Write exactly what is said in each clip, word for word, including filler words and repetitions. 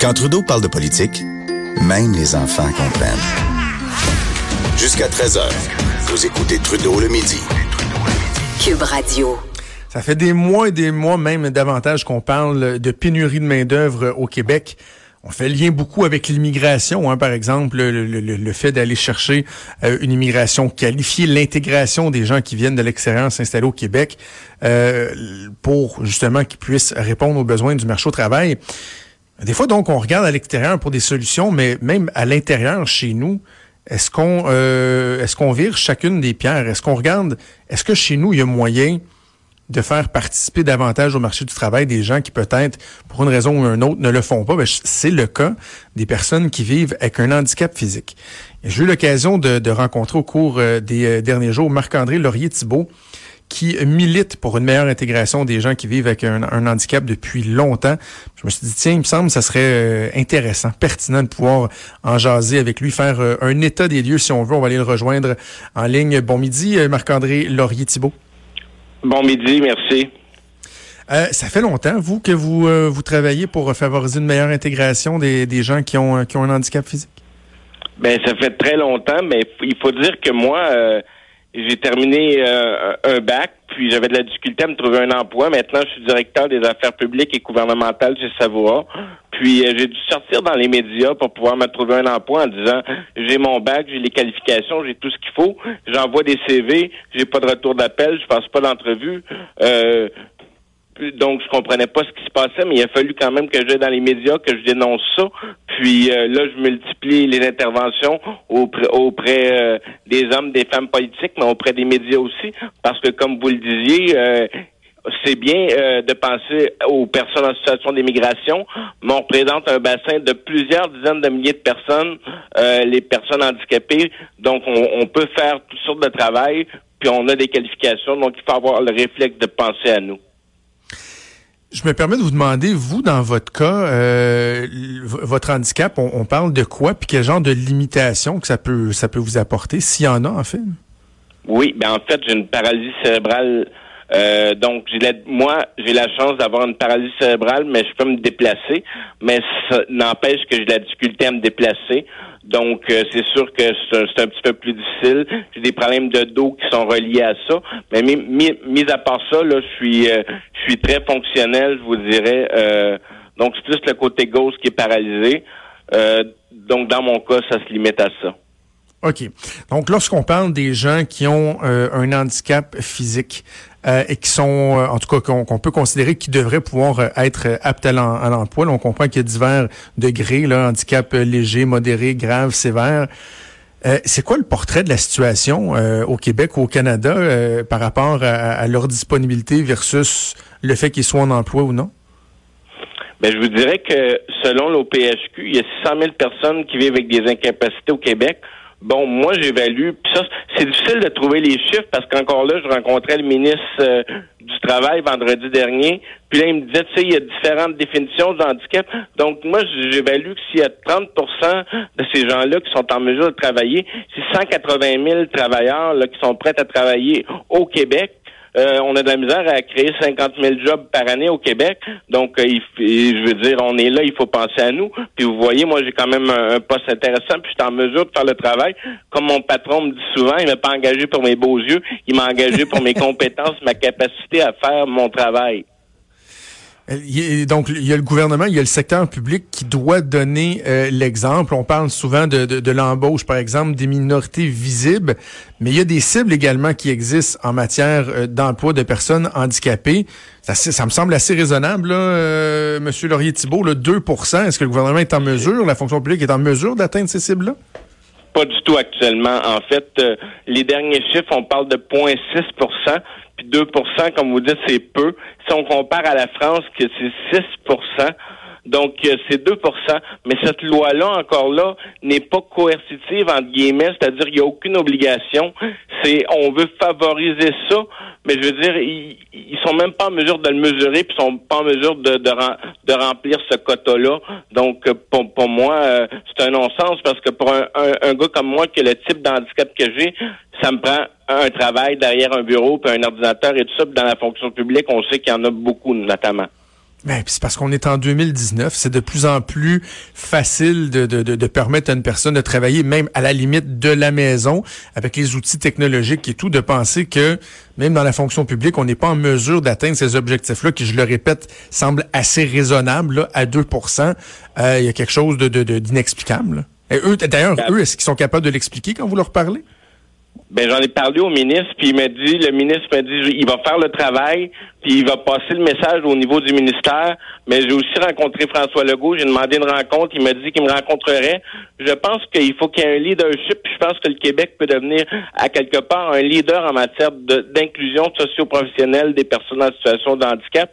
Quand Trudeau parle de politique, même les enfants comprennent. Jusqu'à treize heures, vous écoutez Trudeau le midi. Cube Radio. Ça fait des mois et des mois, même davantage, qu'on parle de pénurie de main-d'œuvre au Québec. On fait lien beaucoup avec l'immigration, hein, par exemple, le, le, le fait d'aller chercher euh, une immigration qualifiée, l'intégration des gens qui viennent de l'extérieur s'installer au Québec euh, pour justement qu'ils puissent répondre aux besoins du marché au travail. Des fois, donc, on regarde à l'extérieur pour des solutions, mais même à l'intérieur, chez nous, est-ce qu'on euh, est-ce qu'on vire chacune des pierres? Est-ce qu'on regarde, est-ce que chez nous, il y a moyen de faire participer davantage au marché du travail des gens qui peut-être, pour une raison ou une autre, ne le font pas? Bien, c'est le cas des personnes qui vivent avec un handicap physique. Et j'ai eu l'occasion de, de rencontrer au cours des derniers jours Marc-André Laurier-Thibault, qui milite pour une meilleure intégration des gens qui vivent avec un, un handicap depuis longtemps. Je me suis dit, tiens, il me semble que ça serait intéressant, pertinent de pouvoir en jaser avec lui, faire un état des lieux si on veut. On va aller le rejoindre en ligne. Bon midi, Marc-André Laurier-Thibault. Bon midi, merci. Euh, ça fait longtemps, vous, que vous euh, vous travaillez pour favoriser une meilleure intégration des, des gens qui ont qui ont un handicap physique? Bien, ça fait très longtemps, mais il faut dire que moi, euh, j'ai terminé euh, un bac, puis j'avais de la difficulté à me trouver un emploi. Maintenant, je suis directeur des affaires publiques et gouvernementales chez Savoura. Puis euh, j'ai dû sortir dans les médias pour pouvoir me trouver un emploi en disant « j'ai mon bac, j'ai les qualifications, j'ai tout ce qu'il faut, j'envoie des C V, j'ai pas de retour d'appel, je passe pas d'entrevue. Euh, » Donc, je comprenais pas ce qui se passait, mais il a fallu quand même que j'aille dans les médias, que je dénonce ça. Puis euh, là, je multiplie les interventions auprès, auprès euh, des hommes, des femmes politiques, mais auprès des médias aussi, parce que, comme vous le disiez, euh, c'est bien euh, de penser aux personnes en situation d'immigration, mais on présente un bassin de plusieurs dizaines de milliers de personnes, euh, les personnes handicapées. Donc, on, on peut faire toutes sortes de travail, puis on a des qualifications, donc il faut avoir le réflexe de penser à nous. Je me permets de vous demander, vous, dans votre cas, euh, votre handicap, on, on parle de quoi, puis quel genre de limitation que ça peut ça peut vous apporter, s'il y en a, en fait? Oui, ben en fait, j'ai une paralysie cérébrale. Euh, donc, j'ai la, moi, j'ai la chance d'avoir une paralysie cérébrale, mais je peux me déplacer. Mais ça n'empêche que j'ai de la difficulté à me déplacer. Donc, euh, c'est sûr que c'est un, c'est un petit peu plus difficile. J'ai des problèmes de dos qui sont reliés à ça. Mais mis, mis, mis à part ça, là, je suis, euh, je suis très fonctionnel, je vous dirais. Euh, donc, c'est plus le côté gauche qui est paralysé. Euh, donc, dans mon cas, ça se limite à ça. OK. Donc, lorsqu'on parle des gens qui ont euh, un handicap physique euh, et qui sont, euh, en tout cas, qu'on, qu'on peut considérer qu'ils devraient pouvoir euh, être aptes à, l'en, à l'emploi, là, on comprend qu'il y a divers degrés, là, handicap léger, modéré, grave, sévère. Euh, c'est quoi le portrait de la situation euh, au Québec ou au Canada euh, par rapport à, à leur disponibilité versus le fait qu'ils soient en emploi ou non? Ben, je vous dirais que selon l'O P H Q, il y a six cent mille personnes qui vivent avec des incapacités au Québec. Bon, moi, j'évalue, puis ça, c'est difficile de trouver les chiffres parce qu'encore là, je rencontrais le ministre euh, du Travail vendredi dernier, puis là, il me disait, tu sais, il y a différentes définitions de handicap. Donc, moi, j'évalue que s'il y a trente pour cent de ces gens-là qui sont en mesure de travailler, c'est cent quatre-vingt mille travailleurs là, qui sont prêts à travailler au Québec. Euh, on a de la misère à créer cinquante mille jobs par année au Québec. Donc, euh, il, je veux dire, on est là, il faut penser à nous. Puis vous voyez, moi, j'ai quand même un, un poste intéressant, puis je suis en mesure de faire le travail. Comme mon patron me dit souvent, il m'a pas engagé pour mes beaux yeux, il m'a engagé pour mes compétences, ma capacité à faire mon travail. Donc, il y a le gouvernement, il y a le secteur public qui doit donner euh, l'exemple. On parle souvent de, de, de l'embauche, par exemple, des minorités visibles, mais il y a des cibles également qui existent en matière euh, d'emploi de personnes handicapées. Ça, ça me semble assez raisonnable, là, euh, monsieur Laurier-Thibault, le deux pour cent. Est-ce que le gouvernement est en mesure, la fonction publique est en mesure d'atteindre ces cibles-là? Pas du tout actuellement. En fait, euh, les derniers chiffres, on parle de zéro virgule six pour cent. Puis deux pour cent, comme vous dites, c'est peu. Si on compare à la France, que c'est six pour cent, donc c'est deux pour cent. Mais cette loi-là, encore là, n'est pas coercitive, entre guillemets, c'est-à-dire qu'il n'y a aucune obligation. C'est, on veut favoriser ça, mais je veux dire, ils, ils sont même pas en mesure de le mesurer, puis ils sont pas en mesure de, de, de remplir ce quota-là. Donc, pour, pour moi, c'est un non-sens, parce que pour un, un, un gars comme moi, qui a le type d'handicap que j'ai, ça me prend un travail derrière un bureau, puis un ordinateur et tout ça. Puis dans la fonction publique, on sait qu'il y en a beaucoup, notamment. Ben, c'est parce qu'on est en deux mille dix-neuf, c'est de plus en plus facile de, de, de permettre à une personne de travailler, même à la limite de la maison, avec les outils technologiques et tout, de penser que, même dans la fonction publique, on n'est pas en mesure d'atteindre ces objectifs-là, qui, je le répète, semblent assez raisonnables, là, à deux pour cent. Euh, il y a quelque chose de, de, de, d'inexplicable. Et eux, d'ailleurs, eux, est-ce qu'ils sont capables de l'expliquer quand vous leur parlez? Ben, j'en ai parlé au ministre, puis il m'a dit, le ministre m'a dit, il va faire le travail, puis il va passer le message au niveau du ministère. Mais j'ai aussi rencontré François Legault, j'ai demandé une rencontre, il m'a dit qu'il me rencontrerait. Je pense qu'il faut qu'il y ait un leadership, puis je pense que le Québec peut devenir, à quelque part, un leader en matière de, d'inclusion socio-professionnelle des personnes en situation de handicap.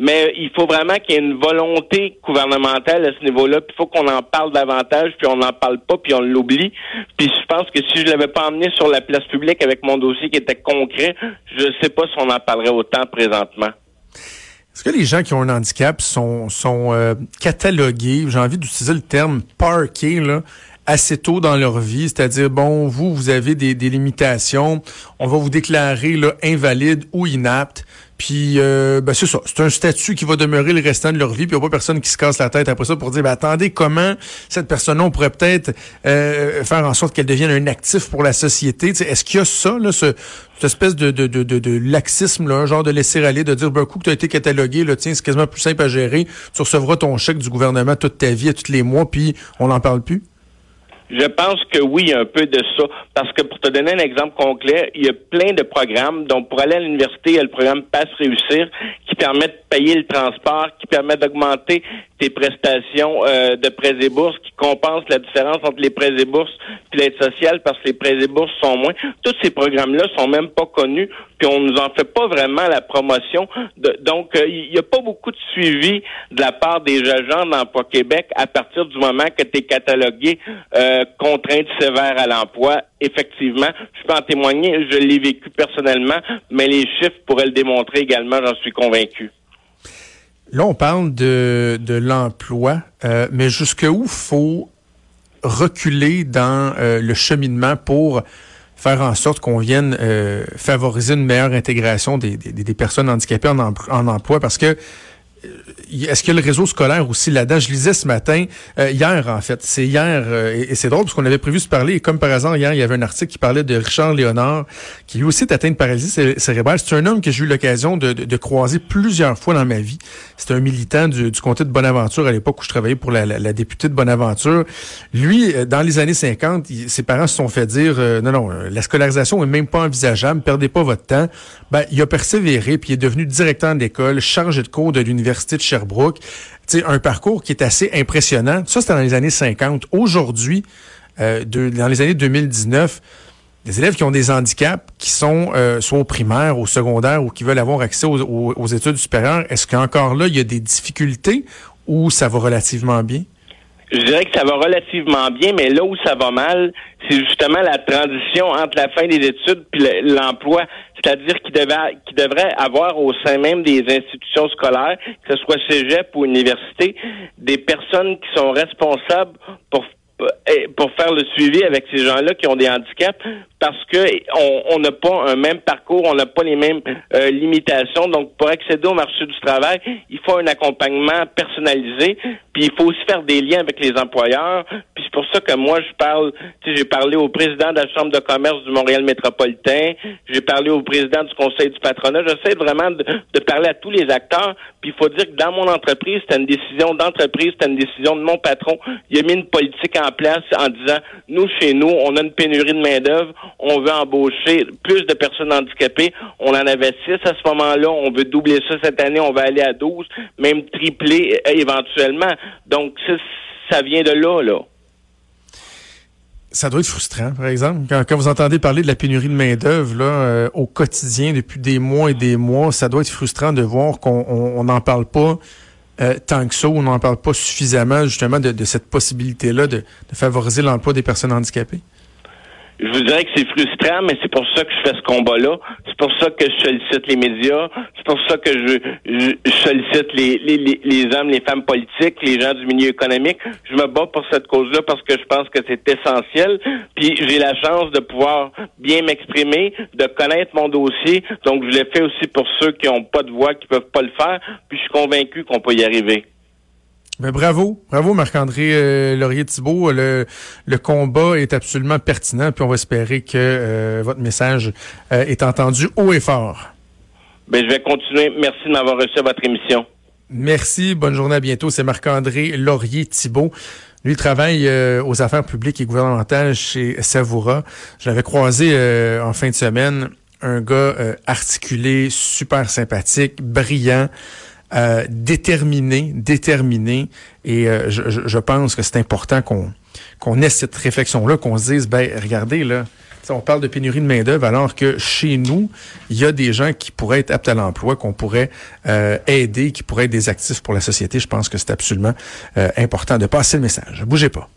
Mais il faut vraiment qu'il y ait une volonté gouvernementale à ce niveau-là, puis il faut qu'on en parle davantage, puis on n'en parle pas, puis on l'oublie. Puis je pense que si je l'avais pas emmené sur la place publique avec mon dossier qui était concret, je ne sais pas si on en parlerait autant présentement. Est-ce que les gens qui ont un handicap sont, sont euh, catalogués, j'ai envie d'utiliser le terme « parqués », là, assez tôt dans leur vie, c'est-à-dire, bon, vous, vous avez des, des limitations, on va vous déclarer là, invalide ou inapte, puis euh, ben c'est ça, c'est un statut qui va demeurer le restant de leur vie, puis il n'y a pas personne qui se casse la tête après ça pour dire, ben attendez, comment cette personne-là, on pourrait peut-être euh, faire en sorte qu'elle devienne un actif pour la société, t'sais, est-ce qu'il y a ça, là, ce, cette espèce de, de, de, de, de laxisme, là, un genre de laisser-aller, de dire, ben un coup que tu as été catalogué, là, tiens, c'est quasiment plus simple à gérer, tu recevras ton chèque du gouvernement toute ta vie, à tous les mois, puis on n'en parle plus? Je pense que oui, il y a un peu de ça. Parce que pour te donner un exemple concret, il y a plein de programmes. Donc, pour aller à l'université, il y a le programme Passe-Réussir qui permet de payer le transport, qui permet d'augmenter tes prestations euh, de prêts et bourses, qui compense la différence entre les prêts et bourses puis l'aide sociale parce que les prêts et bourses sont moins. Tous ces programmes-là sont même pas connus, puis on nous en fait pas vraiment la promotion. De, donc, il euh, n'y a pas beaucoup de suivi de la part des agents d'Emploi Québec à partir du moment que tu es catalogué euh, contrainte sévère à l'emploi. Effectivement, je peux en témoigner, je l'ai vécu personnellement, mais les chiffres pourraient le démontrer également, j'en suis convaincu. Là, on parle de, de l'emploi, euh, mais jusqu'où faut reculer dans euh, le cheminement pour faire en sorte qu'on vienne euh, favoriser une meilleure intégration des, des, des personnes handicapées en, en emploi? Parce que est-ce qu'il y a le réseau scolaire aussi là-dedans? Je lisais ce matin, euh, hier en fait, c'est hier, euh, et, et c'est drôle parce qu'on avait prévu se parler, et comme par hasard hier, il y avait un article qui parlait de Richard Léonard, qui lui aussi est atteint de paralysie cé- cérébrale. C'est un homme que j'ai eu l'occasion de, de, de croiser plusieurs fois dans ma vie. C'était un militant du, du comté de Bonaventure à l'époque où je travaillais pour la, la, la députée de Bonaventure. Lui, euh, dans les années cinquante, il, ses parents se sont fait dire, euh, non, non, la scolarisation est même pas envisageable, perdez pas votre temps. Ben, il a persévéré, puis il est devenu directeur de l'école, chargé de cours de l'université de Sherbrooke, t'sais, un parcours qui est assez impressionnant. Ça, c'était dans les années cinquante. Aujourd'hui, euh, de, dans les années deux mille dix-neuf, des élèves qui ont des handicaps, qui sont euh, soit au primaire, au secondaire, ou qui veulent avoir accès aux, aux, aux études supérieures, est-ce qu'encore là, il y a des difficultés ou ça va relativement bien? Je dirais que ça va relativement bien, mais là où ça va mal, c'est justement la transition entre la fin des études puis le, l'emploi. C'est-à-dire qu'il devait, qu'il devrait avoir au sein même des institutions scolaires, que ce soit cégep ou université, des personnes qui sont responsables pour pour faire le suivi avec ces gens-là qui ont des handicaps, parce que on, on n'a pas un même parcours, on n'a pas les mêmes euh, limitations. Donc, pour accéder au marché du travail, il faut un accompagnement personnalisé, puis il faut aussi faire des liens avec les employeurs. Puis c'est pour ça que moi, je parle, tu sais, j'ai parlé au président de la Chambre de commerce du Montréal métropolitain, j'ai parlé au président du Conseil du patronat. J'essaie vraiment de, de parler à tous les acteurs, puis il faut dire que dans mon entreprise, c'était une décision d'entreprise, c'était une décision de mon patron. Il a mis une politique en place en disant, nous, chez nous, on a une pénurie de main-d'œuvre, on veut embaucher plus de personnes handicapées, on en avait six à ce moment-là, on veut doubler ça cette année, on va aller à douze, même tripler euh, éventuellement. Donc, ça, ça vient de là, là. Ça doit être frustrant, par exemple. Quand, quand vous entendez parler de la pénurie de main-d'œuvre là, euh, au quotidien, depuis des mois et des mois, ça doit être frustrant de voir qu'on n'en parle pas Euh, tant que ça, on n'en parle pas suffisamment, justement, de, de cette possibilité-là de, de favoriser l'emploi des personnes handicapées? Je vous dirais que c'est frustrant, mais c'est pour ça que je fais ce combat-là. C'est pour ça que je sollicite les médias. C'est pour ça que je, je sollicite les, les, les hommes, les femmes politiques, les gens du milieu économique. Je me bats pour cette cause-là parce que je pense que c'est essentiel. Puis j'ai la chance de pouvoir bien m'exprimer, de connaître mon dossier. Donc je le fais aussi pour ceux qui n'ont pas de voix, qui peuvent pas le faire. Puis je suis convaincu qu'on peut y arriver. Ben bravo, bravo Marc-André euh, Laurier-Thibault. Le, le combat est absolument pertinent, puis on va espérer que euh, votre message euh, est entendu haut et fort. Ben je vais continuer. Merci de m'avoir reçu à votre émission. Merci, bonne journée, à bientôt. C'est Marc-André Laurier-Thibault. Lui, il travaille euh, aux affaires publiques et gouvernementales chez Savoura. Je l'avais croisé euh, en fin de semaine, un gars euh, articulé, super sympathique, brillant. Euh, déterminé, déterminé, et euh, je, je pense que c'est important qu'on qu'on ait cette réflexion-là, qu'on se dise, ben regardez là, on parle de pénurie de main-d'œuvre alors que chez nous, il y a des gens qui pourraient être aptes à l'emploi, qu'on pourrait euh, aider, qui pourraient être des actifs pour la société. Je pense que c'est absolument euh, important de passer le message. Bougez pas.